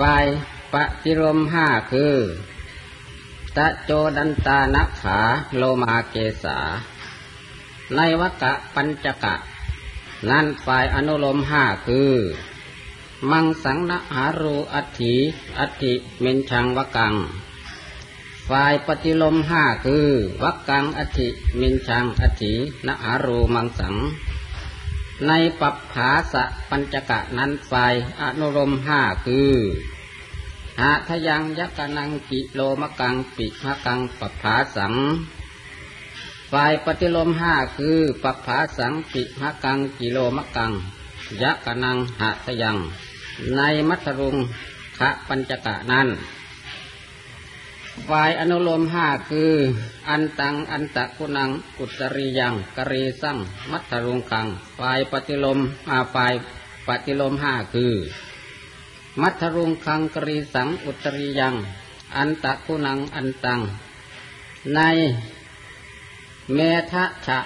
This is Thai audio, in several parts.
ฝ่ายปฏิรมห้าคือตะโจดันตานักขาโลมาเกสาในวกะปัญจกะนั่นฝ่ายอนุโลมห้าคือมังสังนะหารูอัตถิเมนชังวกังฝ่ายปฏิโลมห้าคือวกังอัตถิเมนชังอัตถินะหารูมังสังในปัปภาสะปัญจกะนั้นฝ่ายอนุโลมห้าคือหาทยังยักนังกิโลมกังปิมกังปัปภาสังฝ่ายปฏิโลมห้าคือปัปภาสังปิมกังกิโลมกังยะกนังหะทยังในมัทรุงขะปัญจกะนั้นฝ่ายอนุโลมห้าคืออันตังอันตะกุนังอุตริยังกรีสังมัทรุงกังฝ่ายปฏิโลมห้าคือมัทรุงคังกรีสังอุตริยังอันตะกุนังอันตังในเมทะฉะ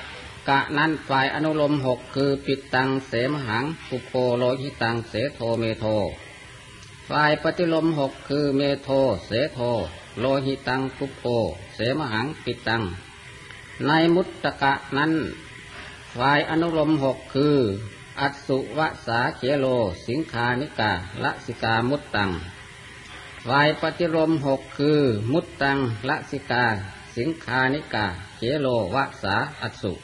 กะนั้นฝ่ายอนุโลมหกคือปิตังเสมหังปุโพโลหิตังเสโทเมโทฝ่ายปฏิโลมหกคือเมโทเสโทโลหิตังปุโพเสมหังปิตังในมุตตกะนั้นฝ่ายอนุโลมหกคืออัสสุวะสาเขโลสิงคานิกาละสิกามุตตังฝ่ายปฏิโลมหกคือมุตตังละสิกาสิงคานิกาเขโลวะสาอัสสุ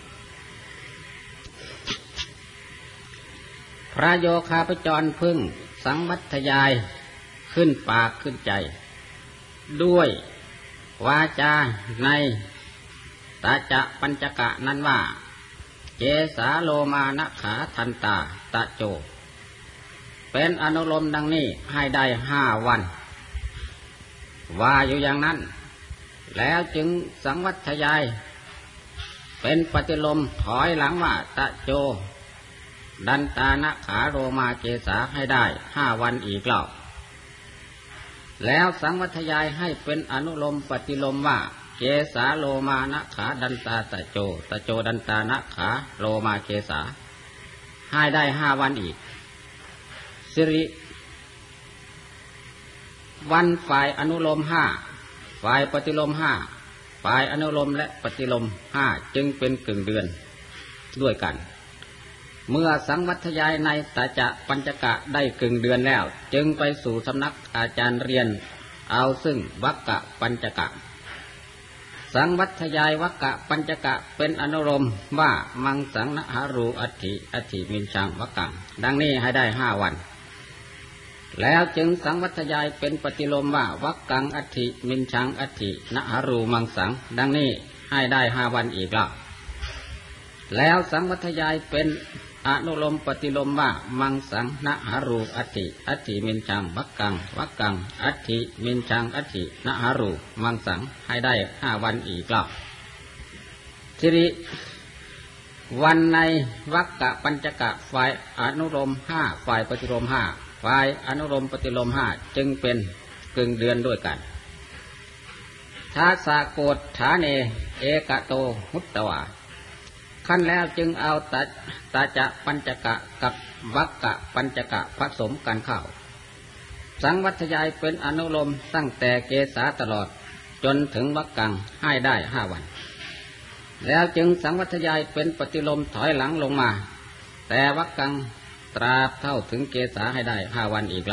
พระโยคาพจรพึ่งสังมัทยายขึ้นปากขึ้นใจด้วยวาจาในตาจะปัญจกะนั้นว่าเจสาโลมานะขาทันตาตะโจเป็นอนุโลมดังนี้ให้ได้5 วันว่าอยู่อย่างนั้นแล้วจึงสังวัทยายเป็นปฏิโลมถอยหลังว่าตะโจดันตานะขาโรมาเจสาให้ได้5 วันอีกแล้วแล้วสังวัทยายให้เป็นอนุโลมปฏิโลมว่าเจสาโลมานะขาดันตาตะโจตะโจดันตานะขาโลมาเจสาให้ได้5 วันอีกสิริวันฝ่ายอนุโลม5ฝ่ายปฏิโลม5ฝ่ายอนุโลมและปฏิโลม5จึงเป็นกึ่งเดือนด้วยกันเมื่อสังวัทยายในตาจะปัญจกะได้กึ่งเดือนแล้วจึงไปสู่สำนักอาจารย์เรียนเอาซึ่งวักกะปัญจกะสังวัทยายวักกะปัญจกะเป็นอนุโลมว่ามังสังนะหารูอัตถิมินชังวักกังดังนี้ให้ได้5 วันแล้วจึงสังวัทยายเป็นปฏิโลมว่าวักกังอัตถิมินชังอัตถินะหารูมังสังดังนี้ให้ได้5 วันอีกแล้วสังวัทยายเป็นอนุโลมปฏิโลมว่ามังสังนะหารูอัตถิมินชังวักกังอัตถิมินชังอัตถินะหารูมังสังให้ได้5 วันอีกแล้วทีนี้วันในวักกะปัญจกะฝ่ายอนุโลม5ฝ่ายปฏิโลม5ฝ่ายอนุโลมปฏิโลม5จึงเป็นกึ่งเดือนด้วยกันทาสาโกฏฐาเนเอกโตหุตตวาขั้นแล้วจึงเอาตาจะปัญจกะกับวักกะปัญจกะผสมกันเข้าสังวัทยายเป็นอนุโลมตั้งแต่เกษาตลอดจนถึงวักกังให้ได้5 วันแล้วจึงสังวัทยายเป็นปฏิโลมถอยหลังลงมาแต่วักกังตราบเท่าถึงเกษาให้ได้5 วันอีก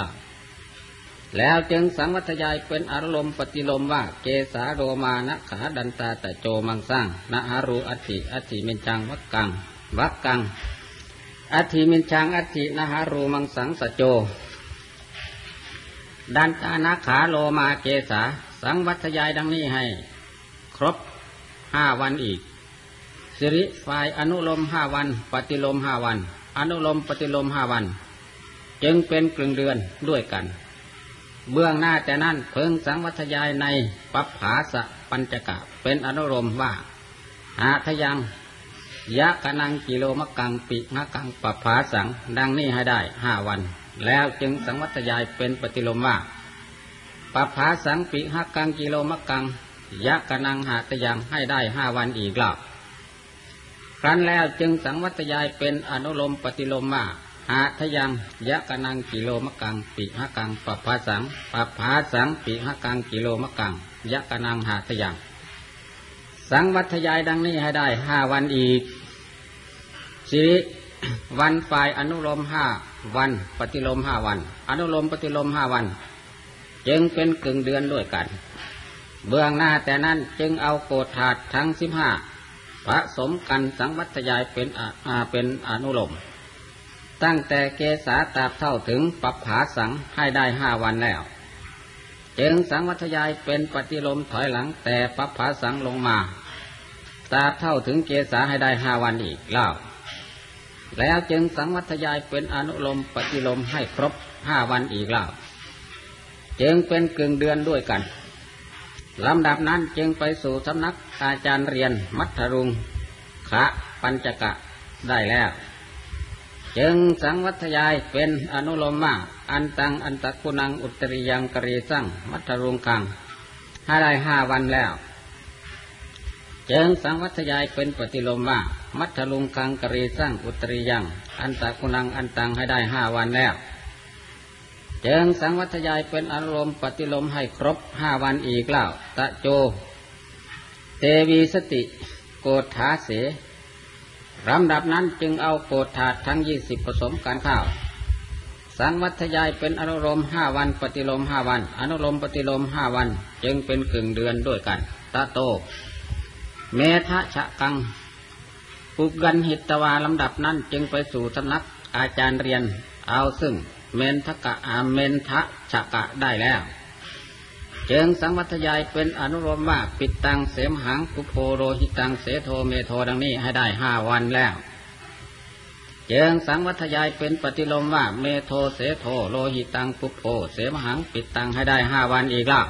แล้วจึงสังวัทยายเป็นอนุโลมปฏิโลมว่าเกสาโรมานะขาดันตาตะโจมังสังนะหารูอัตถิมินชังวักกังอัตถิมินชังอัตถินะหารูมังสังสะโจดันตานะขาโลมาเกสาสังวัทยายดังนี้ให้ครบ5 วันอีกสิริฝ่ายอนุโลม5 วันปฏิโลม5 วันอนุโลมปฏิโลม5 วันจึงเป็นกึ่งเดือนด้วยกันเบื้องหน้าแต่นั้นเพิ่งสังวัทยายในปัปภาสะปัญจกะเป็นอนุโลมว่าหาทยังยะกนังกิโลมกังปิมกังปัปภาสังดังนี้ให้ได้5 วันแล้วจึงสังวัทยายเป็นปฏิโลมว่าปัปภาสังปิมกังกิโลมกังยะกนังหาทยังให้ได้5 วันอีกครั้นแล้วจึงสังวัทยายเป็นอนุโลมปฏิโลมว่าห หาทยังยะกนังกิโลมะกังปิหะกังปะพาสังปะพาสังปิหะกังกิโลมะกังยะกนังหาทยังสังวัทยายดังนี้ให้ได้5วันอีกสิริวันฝ่ายอนุโลม5วันปฏิโลม5วันอนุโลมปฏิโลม5วันจึงเป็นกึ่งเดือนด้วยกันเบื้องหน้าแต่นั้นจึงเอาโกฏฐาตุทั้ง15ผสมกันสังวัทยายเป็นอนุโลมตั้งแต่เกษาตราบเท่าถึงปภาสังให้ได้5วันแล้วจึงสังวัทยายเป็นปฏิโลมถอยหลังแต่ปภาสังลงมาตราบเท่าถึงเกษาให้ได้5วันอีกแล้วแล้วจึงสังวัทยายเป็นอนุโลมปฏิโลมให้ครบ5วันอีกแล้วจึงเป็นกึ่งเดือนด้วยกันลำดับนั้นจึงไปสู่สำนักอาจารย์เรียนมัทธรุงขะปัญจกะได้แล้วจึงสังวัทยายเป็นอนุโลมมาอันตังอันตะกุนังอุตริยังกรีสังมัทธรุงคังให้ได้5วันแล้วจึงสังวัทยายเป็นปฏิโลมมามัทธรุงคังกรีสังอุตริยังอันตะกุนังอันตังให้ได้5วันแล้วจึงสังวัทยายเป็นอนุโลมปฏิโลมให้ครบ5วันอีกแล้วตะโจเตวีสติโกฏฐาเสลำดับนั้นจึงเอาโกฏฐาตุทั้ง20ผสมกันเข้าสังวัทยายเป็นอนุโลม5วันปฏิโลม5วันอนุโลมปฏิโลม5วันจึงเป็นกึ่งเดือนด้วยกันตะโตเมธะชะกังปุกกันหิตวาลำดับนั้นจึงไปสู่สำนักอาจารย์เรียนเอาซึ่งเมนทกะอาเมนทะชะกะได้แล้วจึงสังวัทยายเป็นอนุโลมว่าปิดตังเสมหังกุโพโรหิตังเสโทเมโทดังนี้ให้ได้5วันแล้วจึงสังวัทยายเป็นปฏิโลมว่าเมโทเสโทโลหิตังกุโพเสมหังปิดตังให้ได้5วันอีกแล้ว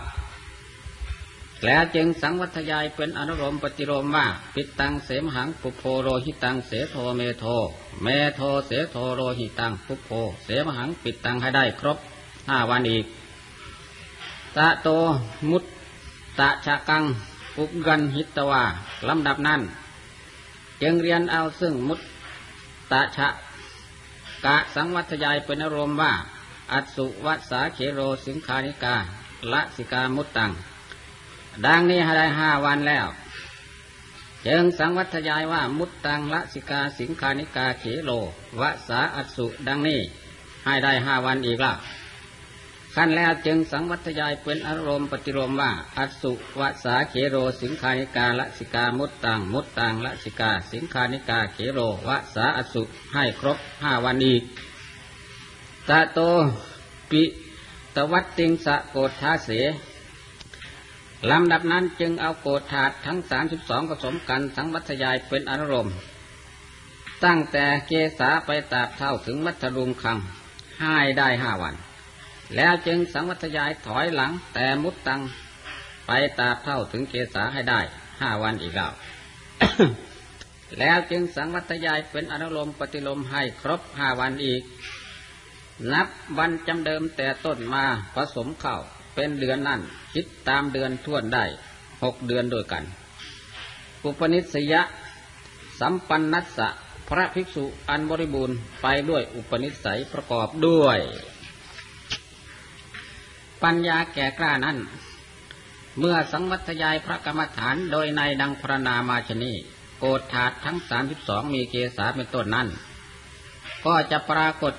แล้วจึงสังวัทยายเป็นอนุโลมปฏิโลมว่าปิดตังเสมหังกุโพโรหิตังเสโทเมโทเมโทเสโทโรหิตังกุโพเสมหังปิดตังให้ได้ครบ5วันอีกตะโตมุตตะชะกังปุกกันหิตวาลำดับนั้นจึงเรียนเอาซึ่งมุตตะชะกะสังวัทยายเป็นอารมณ์ว่าอัสุวัสสาเขโรสิงคานิกาละสิกามุตตังดังนี้ให้ได้5วันแล้วจึงสังวัทยายว่ามุตตังละสิกาสิงคานิกาเขโรวัสสาอัสุดังนี้ให้ได้5วันอีกแล้วขั้นแล้วจึงสังวัทยายเป็นอารมณ์ปฏิโลมว่าอัสุวสาเขโรสิงคานิกาละสิกามุตตังมุตตังละสิกาสิงคานิกาเขโรวสาอสุให้ครบ5วันอีกตะโตปิตวัตติงสะโกฏฐาเสลำดับนั้นจึงเอาโกฏฐาตุทั้ง32ผสมกันสังวัทยายเป็นอารมณ์ตั้งแต่เกษาไปตราบเท่าถึงมัทธรุงคังให้ได้5วันแล้วจึงสังวัทยายถอยหลังแต่มุตตังไปตราบเท่าถึงเกษาให้ได้5วันอีกแล้ว แล้วจึงสังวัทยายเป็นอนุโลมปฏิโลมให้ครบ5วันอีกนับวันจำเดิมแต่ต้นมาผสมเข้าเป็นเดือนนั่นคิดตามเดือนท่วนได้6เดือนโดยกันอุปนิสยะสัมปันนัสสะพระภิกษุอันบริบูรณ์ไปด้วยอุปนิสัยประกอบด้วยปัญญาแก่กล้านั้นเมื่อสังวัทยายพระกรรมฐานโดยในดังพรรณนามาชนีโกฏฐาตุทั้ง32มีเกษาเป็นต้นนั้นก็จะปรากฏ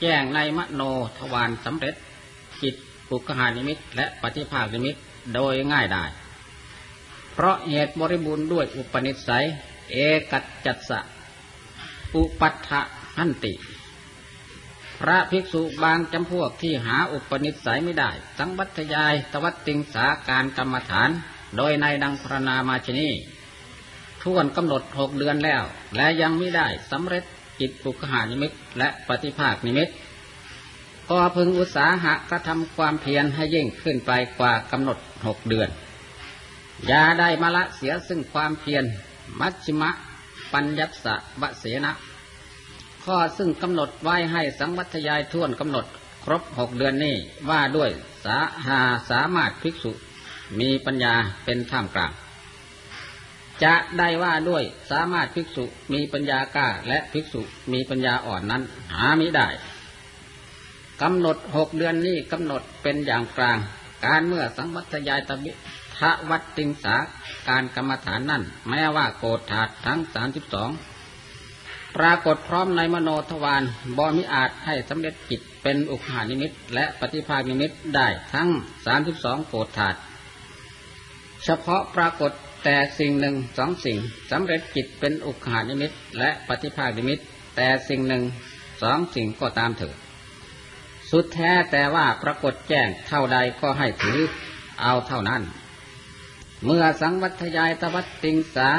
แจ้งในมโนทวารสำเร็จจิตปุคหานิมิตและปฏิภาคนิมิตโดยง่ายได้เพราะเหตุบริบูรณ์ด้วยอุปนิสัยเอกัจจัสสะอุปัฏฐหันติพระภิกษุบางจำพวกที่หาอุปนิสัยไม่ได้สังวัทยายตวัตติงสาการกรรมฐานโดยในดังพรรณนามาชนีท่วนกำหนด6เดือนแล้วและยังไม่ได้สำเร็จจิตปุคหานิมิตและปฏิภาคนิมิตก็พึงอุตสาหะกระทำความเพียรให้ยิ่งขึ้นไปกว่ากำหนด6เดือนอย่าได้มาละเสียซึ่งความเพียรมัชฌิมปัญญัสสะวเสนะข้อซึ่งกำหนดไว้ให้สังวัทยายท่วนกำหนดครบ6เดือนนี้ว่าด้วยสามารถภิกษุมีปัญญาเป็นท่ามกลาง จะได้ว่าด้วยสามารถภิกษุมีปัญญากล้าและภิกษุมีปัญญาอ่อนนั้นหามิได้กำหนด6เดือนนี้กำหนดเป็นอย่างกลางการเมื่อสังวัตยายตบิทวัตติงสาการกรรมฐานนั่นแม้ว่าโกฏฐาตุทั้ง32ปรากฏพร้อมในมโนทวารบ่มิอาจให้สำเร็จกิจเป็นอุคหานิมิตและปฏิภาคนิมิตได้ทั้ง32โกฏฐาตุเฉพาะปรากฏแต่สิ่งหนึ่งสองสิ่งสำเร็จกิจเป็นอุคหานิมิตและปฏิภาคนิมิตแต่สิ่งหนึ่งสองสิ่งก็ตามเถิดสุดแท้แต่ว่าปรากฏแจ้งเท่าใดก็ให้ถือเอาเท่านั้นเมื่อสังวัตยายตวัตติงสา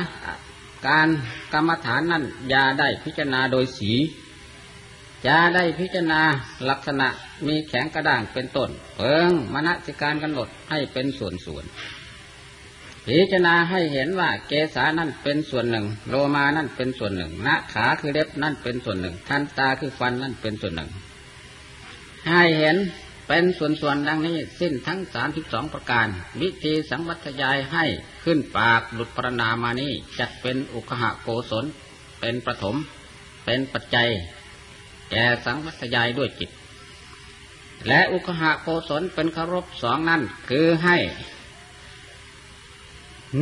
การกรรมฐานนั้นอย่าได้พิจารณาโดยสีอย่าได้พิจารณาลักษณะมีแข็งกระด้างเป็นต้นเพิ่งมนสิการกำหนดให้เป็นส่วนพิจารณาให้เห็นว่าเกสานั่นเป็นส่วนหนึ่งโลมานั่นเป็นส่วนหนึ่งนาขาคือเล็บนั่นเป็นส่วนหนึ่งทันตาคือฟันนั่นเป็นส่วนหนึ่งให้เห็นเป็นส่วนๆดังนี้สิ้นทั้ง32ประการวิธีสังวัตยายให้ขึ้นปากหลุดปรณามานี้จัดเป็นอุคหโกศลเป็นปฐมเป็นปัจจัยแก่สังวัตยายด้วยจิตและอุคหโกศลเป็นครบ2นั่นคือให้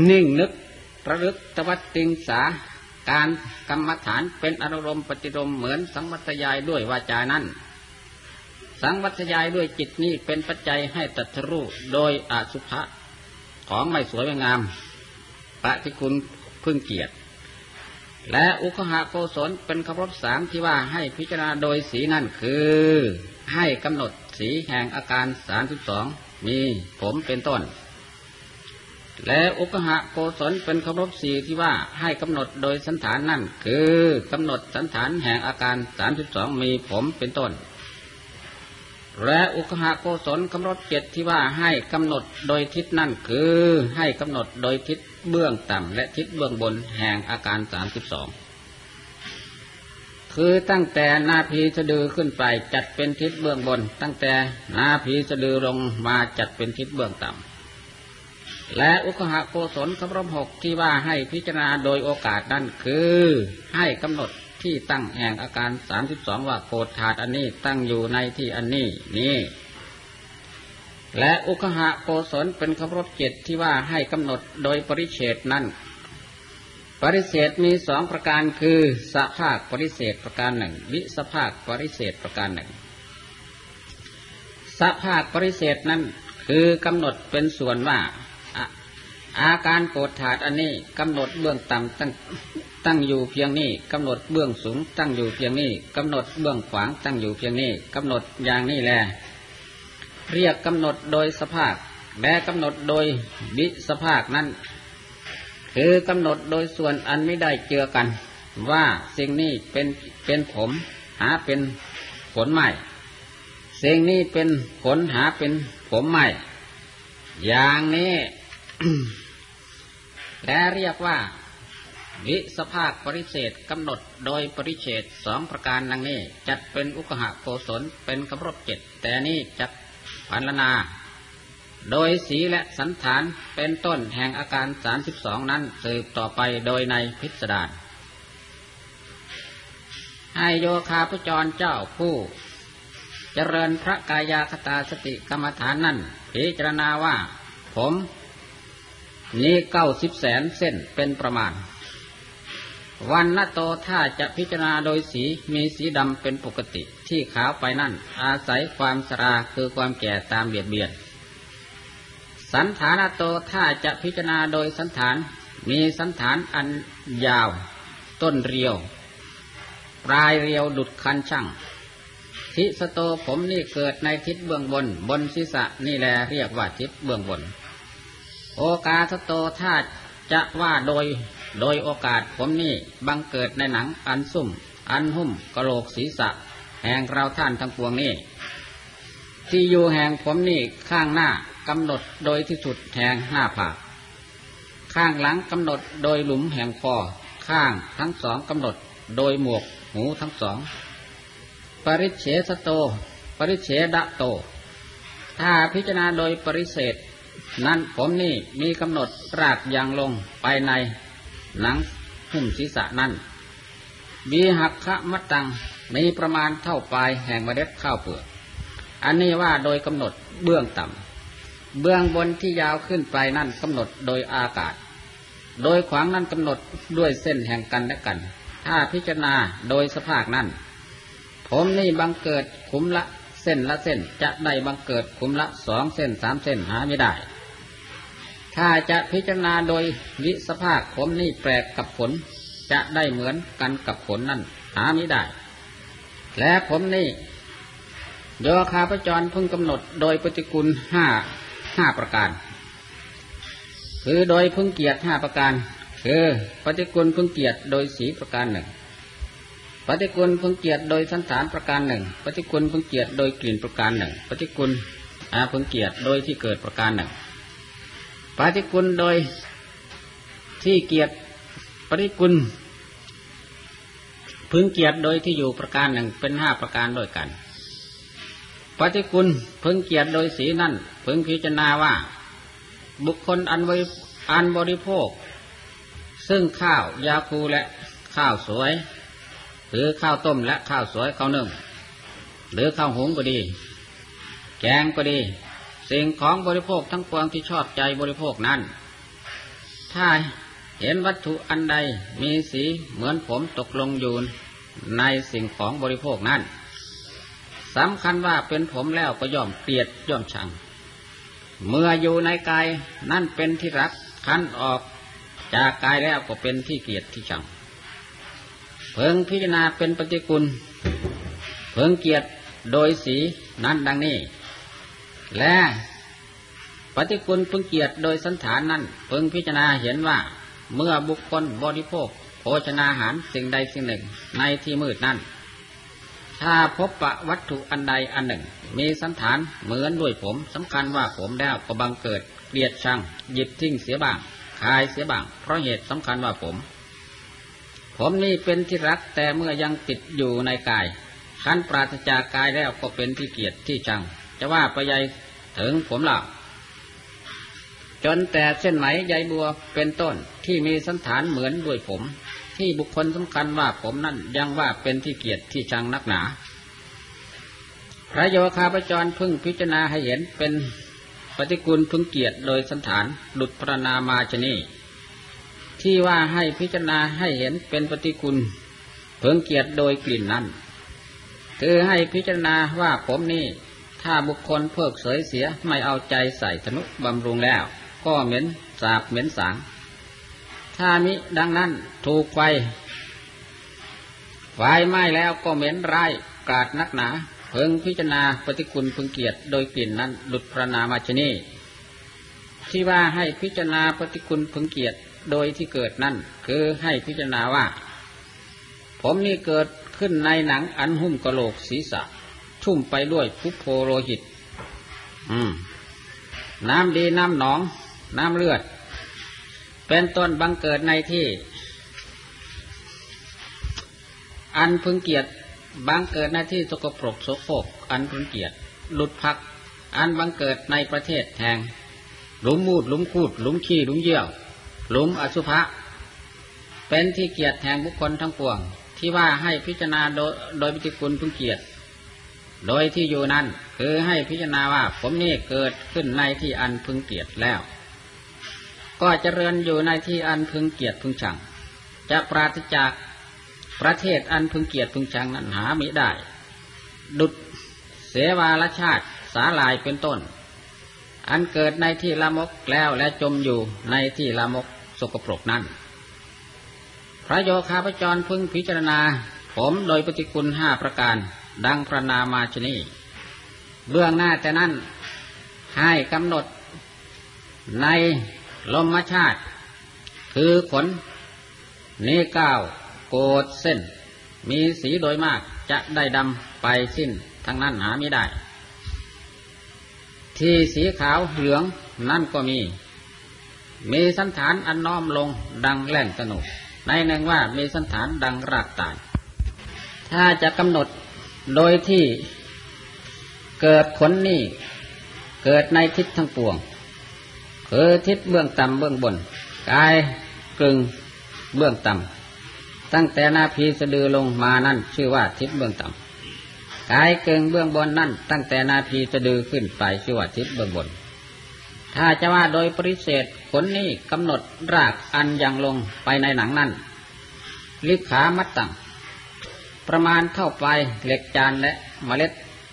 นิ่งนึกระลึกตวัตติงสาการกรรมฐานเป็นอารมณ์ปฏิรมเหมือนสังวัตยายด้วยวาจานั้นสังวัตยายด้วยจิตนี้เป็นปัจจัยให้ตรัสรู้โดยอสุภะของไม่สวยไม่งามปฏิคุณพึงเกียรติและอุคหโกศลเป็นครบสามที่ว่าให้พิจารณาโดยสีนั่นคือให้กำหนดสีแห่งอาการ32มีผมเป็นต้นและอุคหโกศลเป็นครบสี่ที่ว่าให้กำหนดโดยสันฐานนั่นคือกำหนดสันฐานแห่งอาการ32มีผมเป็นต้นและอุคหโกศลกำหนดเจ็ดที่ว่าให้กำหนดโดยทิศนั่นคือให้กำหนดโดยทิศเบื้องต่ำและทิศเบื้องบนแห่งอาการ32คือตั้งแต่หน้าพีสะดือขึ้นไปจัดเป็นทิศเบื้องบนตั้งแต่หน้าพีสะดือลงมาจัดเป็นทิศเบื้องต่ำและอุคหโกศลครบ6ที่ว่าให้พิจารณาโดยโอกาสนั่นคือให้กำหนดที่ตั้งแห่งอาการ32ว่าโกฏฐาตุอันนี้ตั้งอยู่ในที่อันนี้นี้และอุคหโกศลเป็นครบ7ที่ว่าให้กำหนดโดยปริเฉดนั่นปริเฉดมี2ประการคือสภาคปริเฉดประการหนึ่งวิสภาคปริเฉดประการหนึ่งสภาคปริเฉดนั้นคือกำหนดเป็นส่วนว่าอาการโกฏฐาตุอันนี้กำหนดเบื้องต่ำตั้งอยู่เพียงนี้กำหนดเบื้องสูงตั้งอยู่เพียงนี้กำหนดเบื้องขวางตั้งอยู่เพียงนี้กำหนดอย่างนี้แลเรียกกำหนดโดยสภาคแม้กำหนดโดยวิสภาคนั้นคือกำหนดโดยส่วนอันไม่ได้เจือกันว่าสิ่งนี้เป็นผมหาเป็นขนไม่สิ่งนี้เป็นขนหาเป็นผมไม่อย่างนี้และเรียกว่าวิสภาคปริเฉดกำหนดโดยปริเฉด2ประการดังนี้จัดเป็นอุคหโกศลเป็นครบ7แต่นี้จัดพันลนาโดยสีและสันฐานเป็นต้นแห่งอาการ32นั้นสืบต่อไปโดยในพิสดารให้โยคาพจรเจ้าผู้เจริญพระกายคตาสติกรรมฐานนั้นพิจารณาว่าผมนี้90 แสนเส้นเป็นประมาณวันณโตถ้าจะพิจารณาโดยสีมีสีดำเป็นปกติที่ขาวไปนั่นอาศัยความชราคือความแก่ตามเบียดเบียนสันฐานโตถ้าจะพิจารณาโดยสันฐานมีสันฐานอันยาวต้นเรียวปลายเรียวดุจคันช่างทิสโตผมนี่เกิดในทิศเบื้องบนบนศีรษะนี่แลเรียกว่าทิศเบื้องบนโอกาสโตถ้าจะว่าโดยโอกาสผมนี่บังเกิดในหนังอันซุ่มอันหุ้มกะโหลกศีรษะแห่งเราท่านทั้งปวงนี่ที่อยู่แห่งผมนี่ข้างหน้ากำหนดโดยที่สุดแห่งหน้าผากข้างหลังกำหนดโดยหลุมแห่งคอข้างทั้งสองกำหนดโดยหมวกหูทั้งสองปริเฉสโตปริเฉดะโตถ้าพิจารณาโดยปริเฉดนั้นผมนี่มีกำหนดรากยางลงไปใน หนังหุ้มศีรษะนั้นวิหักขมัตตังมีประมาณเท่าปลายแห่งเมล็ดข้าวเปลือกอันนี้ว่าโดยกำหนดเบื้องต่ำเบื้องบนที่ยาวขึ้นไปนั่นกำหนดโดยอากาศโดยขวางนั่นกำหนดด้วยเส้นแห่งกันและกันถ้าพิจารณาโดยสภาพนั่นผมนี่บังเกิดขุมละเส้นละเส้นจะได้บังเกิดขุมละ2เส้น3เส้นหาไม่ได้ถ้าจะพิจารณาโดยวิสภาคผมนี่แปลกกับผลจะได้เหมือนกันกับผลนั่นหาไม่ได้และผมนี่โยคาพจรพึงกำหนดโดยปฏิกูล5ประการคือโดยพึงเกียรติ5ประการคือปฏิกูลพึงเกียรติโดยสีประการหนึ่งปฏิกูลพึงเกียรติโดยสันฐานประการหนึ่งปฏิกูลพึงเกียรติโดยกลิ่นประการหนึ่งปฏิกูลพึงเกียรติโดยที่เกิดประการหนึ่งปฏิกูลโดยที่เกียรติปฏิกูลพึงเกียรติโดยที่อยู่ประการหนึ่งเป็น5ประการด้วยกันปฏิกูลพึงเกียรติโดยสีนั่นพึงพิจารณาว่าบุคคลอันบริโภคซึ่งข้าวยาคูและข้าวสวยหรือข้าวต้มและข้าวสวยข้าวนึ่งหรือข้าวหุงก็ดีแกงก็ดีสิ่งของบริโภคทั้งปวงที่ชอบใจบริโภคนั้นถ้าเห็นวัตถุอันใดมีสีเหมือนผมตกลงอยู่ในสิ่งของบริโภคนั้นสำคัญว่าเป็นผมแล้วก็ย่อมเกลียดย่อมชังเมื่ออยู่ในกายนั่นเป็นที่รักคั้นออกจากกายแล้วก็เป็นที่เกลียดที่ชังเพิ่งพิจารณาเป็นปฏิกูลเพิ่งเกียรติโดยสีนั้นดังนี้และปฏิกูลเพิ่งเกียรติโดยสันฐานนั้นเพิ่งพิจารณาเห็นว่าเมื่อบุคคลบริโภคโภชนาอาหารสิ่งใดสิ่งหนึ่งในที่มืดนั้นถ้าพบปะวัตถุอันใดอันหนึ่งมีสันฐานเหมือนด้วยผมสำคัญว่าผมแล้วก็บังเกิดเกลียดชังหยิบทิ้งเสียบ้างคายเสียบ้างเพราะเหตุสำคัญว่าผมนี่เป็นที่รักแต่เมื่อยังติดอยู่ในกายขั้นปราศจากกายแล้วก็เป็นที่เกลียดที่ชังจะว่าไปใหญ่ถึงผมเหล่าจนแต่เช่นไหมใยบัวเป็นต้นที่มีสันฐานเหมือนด้วยผมที่บุคคลสำคัญว่าผมนั่นยังว่าเป็นที่เกลียดที่ชังนักหนาพระโยคาพจรพึงพิจารณาให้เห็นเป็นปฏิกูลพึงเกลียดโดยสันฐานดุจพระนามาชนีที่ว่าให้พิจารณาให้เห็นเป็นปฏิกูลพึงเกียรติโดยกลิ่นนั้นคือให้พิจารณาว่าผมนี่ถ้าบุคคลเพิกเฉยเสียไม่เอาใจใส่ทนุบำรุงแล้วก็เหม็นสาบเหม็นสางถ้ามิดังนั้นถูกไฟไหม้แล้วก็เหม็นร้ายกาดนักหนาพึงพิจารณาปฏิกูลพึงเกียรติโดยกลิ่นนั้นดุจพระนามาชนีที่ว่าให้พิจารณาปฏิกูลพึงเกียรติโดยที่เกิดนั่นคือให้พิจารณาว่าผมนี่เกิดขึ้นในหนังอันหุ้มกะโหลกศีรษะชุ่มไปด้วยคุโพโลหิตน้ำดีน้ำหนองน้ำเลือดเป็นต้นบังเกิดในที่อันพึงเกียรติบังเกิดในที่สกปรกโสโครกอันพึงเกียรติหลุดพักอันบังเกิดในประเทศแห่งหลุมมูดหลุมคูดหลุมขี้หลุมเยี่ยวหลุมอสุภะเป็นที่เกียรติแห่งบุคคลทั้งปวงที่ว่าให้พิจารณาโดยปฏิกูลพึงเกียรติโดยที่อยู่นั้นคือให้พิจารณาว่าผมนี่เกิดขึ้นในที่อันพึงเกียรติแล้วก็เจริญอยู่ในที่อันพึงเกียรติพึงชังจะปราศจากประเทศอันพึงเกียรติพึงชังนั้นหามิได้ดุจเสวาลชาติสาลายเป็นต้นอันเกิดในที่ละมกแล้วและจมอยู่ในที่ละมกสกปรกนั้นพระโยคาพจรพึงพิจารณาผมโดยปฏิกูล5ประการดังพระนามาชนีเบื้องหน้าแต่นั้นให้กำหนดในลมชาติคือขนนี้9โกฏเส้นมีสีโดยมากจะได้ดำไปสิ้นทั้งนั้นหาไม่ได้ที่สีขาวเหลืองนั่นก็มีสันฐานอันน้อมลงดังแหล่งสนุกในหนึ่งว่ามีสันฐานดังรากตายถ้าจะกำหนดโดยที่เกิดขนนี่เกิดในทิศทั้งปวงคือทิศเบื้องต่ำเบื้องบนกายกลึง เบื้องต่ำตั้งแต่หน้าพีสะดือลงมานั่นชื่อว่าทิศเบื้องต่ำกายเกิงเบื้องบนนั่นตั้งแต่หน้าพีสะดือขึ้นไปชื่อว่าทิศเบื้องบนถ้าจะว่าโดยปริเสธขนนี้กำหนดรากอันยังลงไปในหนังนั่นลิขามัดตังประมาณเท่าปลายเหล็กจานและเมล็ด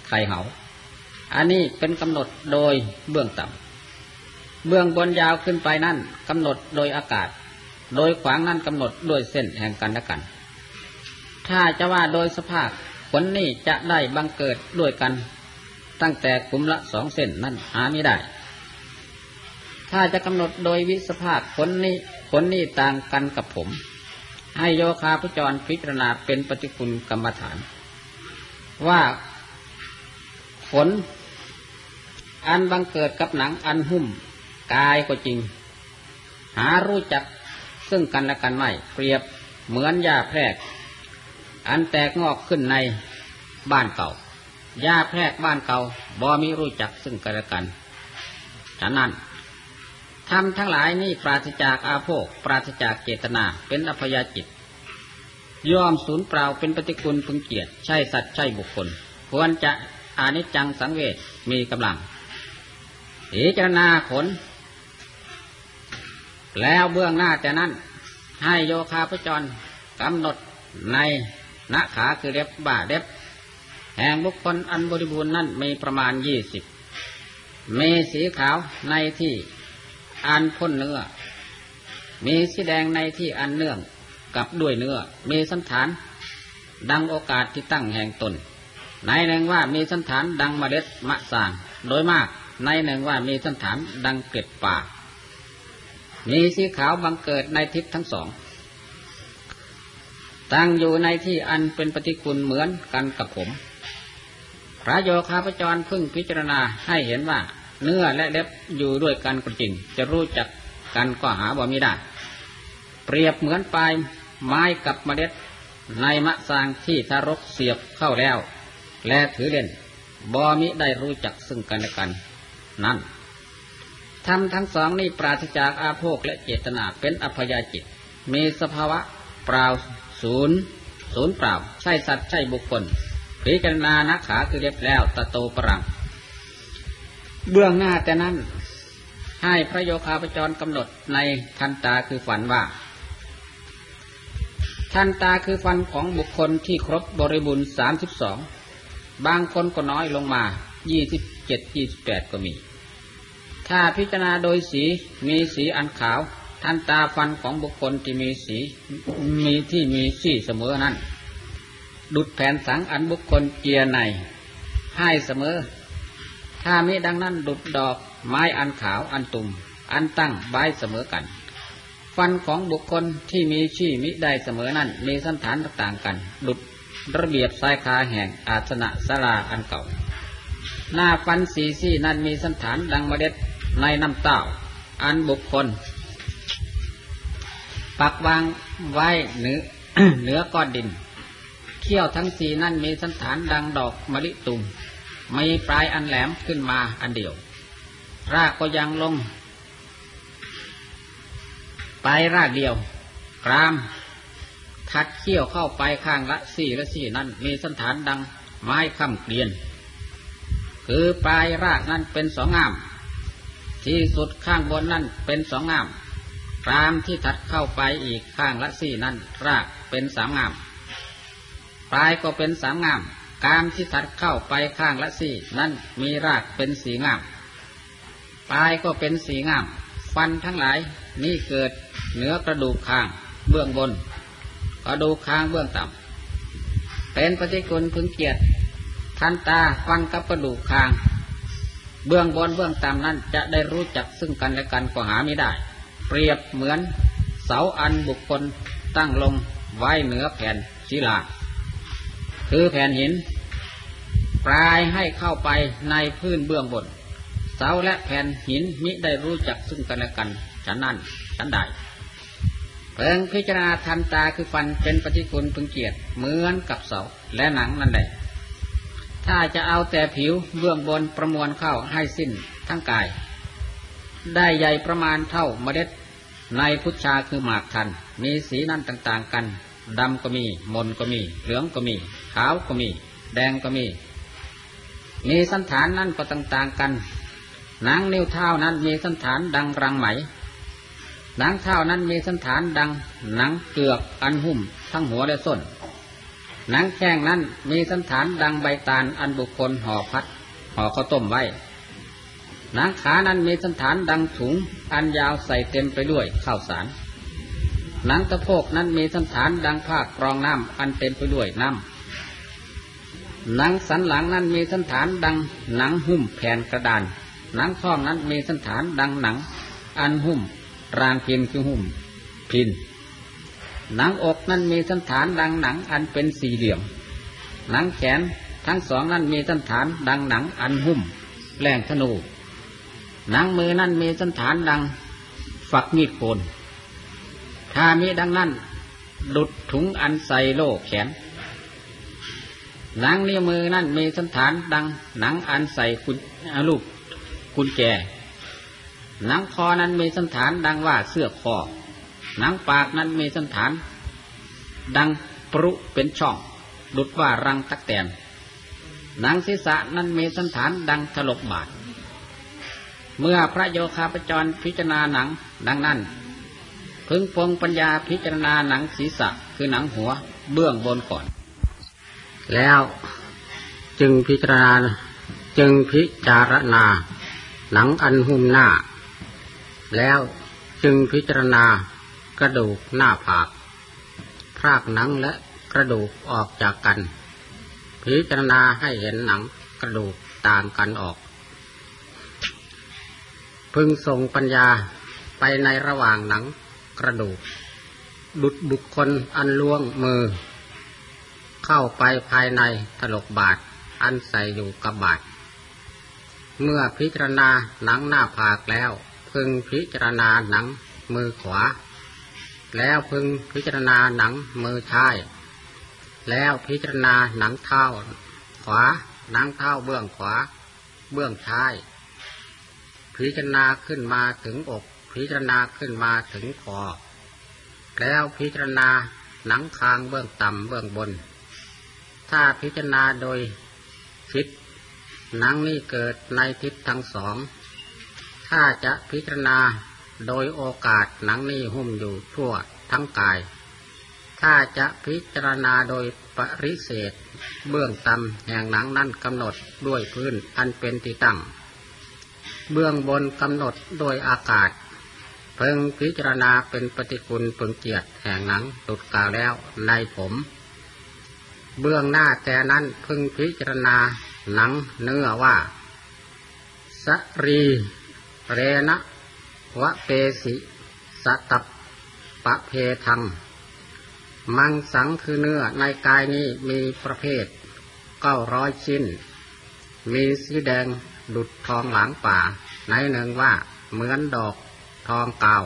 ไข่เหาอันนี้เป็นกำหนดโดยเบื้องต่ำเบื้องบนยาวขึ้นไปนั่นกำหนดโดยอากาศโดยขวางนั่นกำหนดด้วยเส้นแห่งกันและกันถ้าจะว่าโดยสภาพผลนี้จะได้บังเกิดด้วยกันตั้งแต่กลุ่มละ2เส้นนั่นหาไม่ได้ถ้าจะกำหนดโดยวิสภาพผลนี้ต่างกันกับผมให้โยคาพจรพิจารณาเป็นปฏิคุณกรรมฐานว่าผลอันบังเกิดกับหนังอันหุ้มกายก็จริงหารู้จักซึ่งกันและกันไม่เปรียบเหมือนหญ้าแพรกอันแตกงอกขึ้นในบ้านเก่าหญ้าแพรกบ้านเก่าบ่มีรู้จักซึ่งกันและกันฉะนั้นธรรมทั้งหลายนี่ปราศจากอาโภคปราศจากเจตนาเป็นอัพยาจิตยอมสูญเปล่าเป็นปฏิกูลพึงเกียรติใช่สัตว์ใช่บุคคลควรจะอานิจจังสังเวชมีกำลังพิจารณาผลแล้วเบื้องหน้าแต่นั้นให้โยคาพจรกำหนดในนาขาคือเล็บบ่าเล็บแห่งบุคคลอันบริบูรณ์นั้นมีประมาณ20มีสีขาวในที่อันพ้นเนื้อมีสีแดงในที่อันเนื่องกับด้วยเนื้อมีสันฐานดังโอกาสที่ตั้งแห่งตนในหนึ่งว่ามีสันฐานดังเมล็ดมะสางโดยมากในหนึ่งว่ามีสันฐานดังเกล็ดป่ามีสีขาวบังเกิดในทิศทั้งสองตั้งอยู่ในที่อันเป็นปฏิกูลเหมือนกันกับผมพระโยคาพจรเพิ่งพิจารณาให้เห็นว่าเนื้อและเล็บอยู่ด้วยกันก็จริงจะรู้จักกันก็หาบ่มีได้เปรียบเหมือนปลายไม้กับเมล็ดในมะสางที่ทารกเสียบเข้าแล้วและถือเล่นบ่มิได้รู้จักซึ่งกันและกันนั่นธรรมทั้งสองนี้ปราศจากอาโภคและเจตนาเป็นอัพยาจิตมีสภาวะเปล่าศูนย์เปล่าใช่สัตว์ใช่บุคคลพิจารณานักขาคือเรียบแล้วตะโตปรังเบื้องหน้าแต่นั้นให้พระโยคาพจรกำหนดในทันตาคือฟันว่าทันตาคือฟันของบุคคลที่ครบบริบูรณ์32บางคนก็น้อยลงมา27 28ก็มีถ้าพิจารณาโดยสีมีสีอันขาวทันตาฟันของบุคคลที่มีสีมีที่มีสีเสมอนั้นดุจแผ่นสังอันบุคคลเจียในให้เสมอถ้ามิดังนั้นดุจดอกไม้อันขาวอันตุ่มอันตั้งใบเสมอกันฟันของบุคคลที่มีชี้มิได้เสมอนั้นมีสันฐานต่างกันดุจระเบียบสายคาแห่งอาสนะศาลาอันเก่าหน้าฟันสีซี่นั้นมีสันฐานดังเมล็ดในน้ำเต้าอันบุคคลปักวางไว้เหนือก้อนดินเขี้ยวทั้งสี่นั้นมีสันฐานดังดอกมะลิตุ่มมีปลายอันแหลมขึ้นมาอันเดียวรากก็ยังลงปลายรากเดียวกรามขัดเขี้ยวเข้าไปข้างละสี่ละสี่นั้นมีสันฐานดังไม้ค้ำเกลียนคือปลายรากนั้นเป็นสองง่ามที่สุดข้างบนนั้นเป็นสองง่ามกรามที่ถัดเข้าไปอีกข้างละสี่นั้นรากเป็นสามง่ามปลายก็เป็นสามง่ามกรามที่ถัดเข้าไปข้างละสี่นั้นมีรากเป็นสี่ง่ามปลายก็เป็นสี่ง่ามฟันทั้งหลายนี่เกิดเหนือกระดูกคางเบื้องบนกระดูกคางเบื้องต่ำเป็นปฏิกูลพึงเกียรติทันตาฟันกับกระดูกคางเบื้องบนเบื้องต่ำนั้นจะได้รู้จักซึ่งกันและกันก็หาไม่ได้เปรียบเหมือนเสาอันบุคคลตั้งลงไว้เหนือแผ่นศิลาคือแผ่นหินปลายให้เข้าไปในพื้นเบื้องบนเสาและแผ่นหินมิได้รู้จักซึ่งกันและกันฉันนั้นฉันใดเพิ่งพิจารณาทันตาคือฟันเป็นปฏิกูลพึงเกียรติเหมือนกับเสาและหนังนั่นแหละถ้าจะเอาแต่ผิวเบื้องบนประมวลเข้าให้สิ้นทั้งกายได้ใหญ่ประมาณเท่าเมล็ดในพุชาคือหมากทัน มีสีนั้นต่างๆกันดำก็มีมนก็มีเหลืองก็มีขาวก็มีแดงก็มีสันฐานนั้นก็ต่างๆกันหนังนิ้วเท้านั้นมีสันฐานดังรังไหมหนังเท้านั้นมีสันฐานดังหนังเกลือกอันหุ้มทั้งหัวและส้นหนังแข้งนั้นมีสันฐานดังใบตาลอันบุคคลห่อข้าวต้มไว้หนังขานั้นมีสันฐานดังถุงอันยาวใส่เต็มไปด้วยข้าวสารหนังสะโพกนั้นมีสันฐานดังผ้ากรองน้ำอันเต็มไปด้วยน้ำหนังสันหลังนั้นมีสันฐานดังหนังหุ้มแผ่นกระดานหนังท้องนั้นมีสันฐานดังหนังอันหุ้มรางพินคือหุ้มพินหนังอกนั้นมีสันฐานดังหนังอันเป็นสี่เหลี่ยมหนังแขนทั้งสองนั้นมีสันฐานดังหนังอันหุ้มแหล่งธนูหนังมือนั้นมีสันฐานดังฝักมีดโกนถ้ามีดังนั้นดุดถุงอันใส่โล่แขนหนังนิ้วมือนั้นมีสันฐานดังหนังอันใส่กุญแจหนังคอนั้นมีสันฐานดังว่าเสื้อคอหนังปากนั้นมีสันฐานดังปรุเป็นช่องดุดว่ารังตักแตนหนังศีรษะนั้นมีสันฐานดังถลกบาทเมื่อพระโยคาพจรพิจารณาหนังดังนั้นพึงปรงปัญญาพิจารณาหนังศีรษะคือหนังหัวเบื้องบนก่อนแล้วจึงพิจารณาหนังอันหุ้มหน้าแล้วจึงพิจารณากระดูกหน้าผากพรากหนังและกระดูกออกจากกันพิจารณาให้เห็นหนังกระดูกต่างกันออกพึงส่งปัญญาไปในระหว่างหนังกระดูกดุจบุคคลอันล้วงมือเข้าไปภายในถลกบาทอันใส่อยู่กับบาทเมื่อพิจารณาหนังหน้าผากแล้วพึงพิจารณาหนังมือขวาแล้วพึงพิจารณาหนังมือซ้ายแล้วพิจารณาหนังเท้าขวาหนังเท้าเบื้องขวาเบื้องซ้ายพิจารณาขึ้นมาถึงอกพิจารณาขึ้นมาถึงคอแล้วพิจารณาหนังคางเบื้องต่ำเบื้องบนถ้าพิจารณาโดยทิศหนังนี้เกิดในทิศทั้งสองถ้าจะพิจารณาโดยโอกาสหนังนี้หุ้มอยู่ทั่วทั้งกายถ้าจะพิจารณาโดยปริเศษเบื้องต่ำแห่งหนังนั้นกำหนดด้วยพื้นอันเป็นที่ตั้งเบื้องบนกำหนดโดยอากาศเพิ่งพิจารณาเป็นปฏิกูลเพิ่งเกียรติแห่งหนังตุดกล่าวแล้วในผมเบื้องหน้าแต่นั้นเพิ่งพิจารณาหนังเนื้อว่าสรีเรนะวะเปสิสตัปปะเพทังมังสังคือเนื้อในกายนี้มีประเภท900ชิ้นมีสีแดงดุจทองหลางป่าในหนึ่งว่าเหมือนดอกทองกาว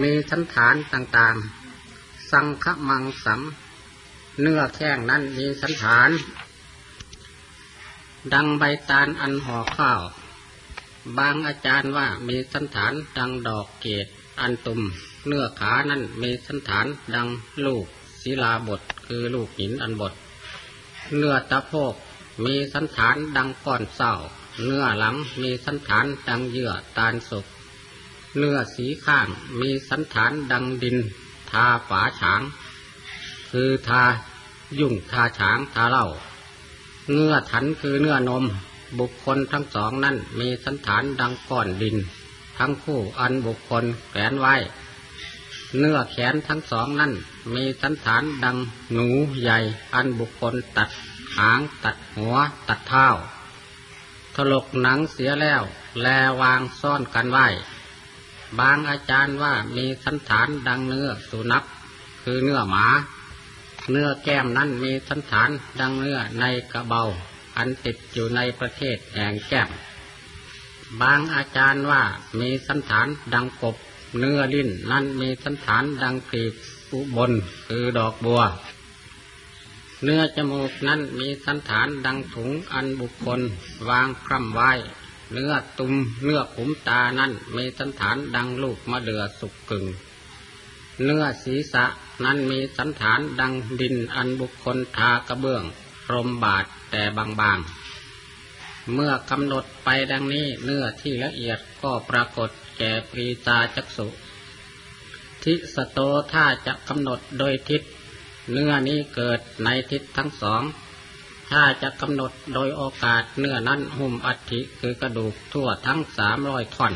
มีสันฐานต่างๆสังฆมังสังเนื้อแข้งนั้นมีสันฐานดังใบตาลอันห่อข้าวบางอาจารย์ว่ามีสันฐานดังดอกเกศอันตุ่มเนื้อขานั้นมีสันฐานดังลูกศิลาบดคือลูกหินอันบดเนื้อตะโพกมีสันฐานดังก้อนเศร้าเนื้อหลังมีสันฐานดังเยื่อตาลสุกเนื้อสีข้างมีสันฐานดังดินทาฝาฉางคือทายุ่งทาฉางทาเหล้าเนื้อถันคือเนื้อนมบุคคลทั้งสองนั้นมีสันฐานดังก้อนดินทั้งคู่อันบุคคลแขวนไว้เนื้อแขนทั้งสองนั้นมีสันฐานดังหนูใหญ่อันบุคคลตัดหางตัดหัวตัดเท้าถลกหนังเสียแล้วแลวางซ่อนกันไว้บางอาจารย์ว่ามีสันฐานดังเนื้อสุนัขคือเนื้อหมาเนื้อแก้มนั้นมีสันฐานดังเนื้อในกระเบาอันติดอยู่ในประเทศแห่งแก้มบางอาจารย์ว่ามีสันฐานดังกบเนื้อลิ้นนั้นมีสันฐานดังกลีบอุบลคือดอกบัวเนื้อจมูกนั้นมีสันฐานดังถุงอันบุคคลวางคร่ำไว้เนื้อตุ่มเนื้อขุมตานั้นมีสันฐานดังลูกมะเดื่อสุกกึ่ง เนื้อศีรษะนั้นมีสันฐานดังดินอันบุคคลทากระเบื้องรมบาดแต่บางๆเมื่อกำหนดไปดังนี้เนื้อที่ละเอียดก็ปรากฏแก่ปรีชาจักษุทิสโตถ้าจะกำหนดโดยทิศเนื้อนี้เกิดในทิศทั้งสองถ้าจะกำหนดโดยโอกาสเนื้อนั้นหุ้มอัฐิคือกระดูกทั่วทั้ง300 ท่อน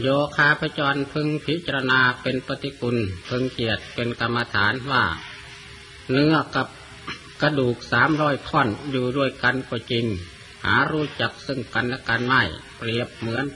โยคาพจรพึงพิจารณาเป็นปฏิกุลพึงเกียรติเป็นกรรมฐานว่าเนื้อกับกระดูก300 ท่อนอยู่ด้วยกันก็จริงหารู้จักซึ่งกันและกันไม่เปรียบเหมือน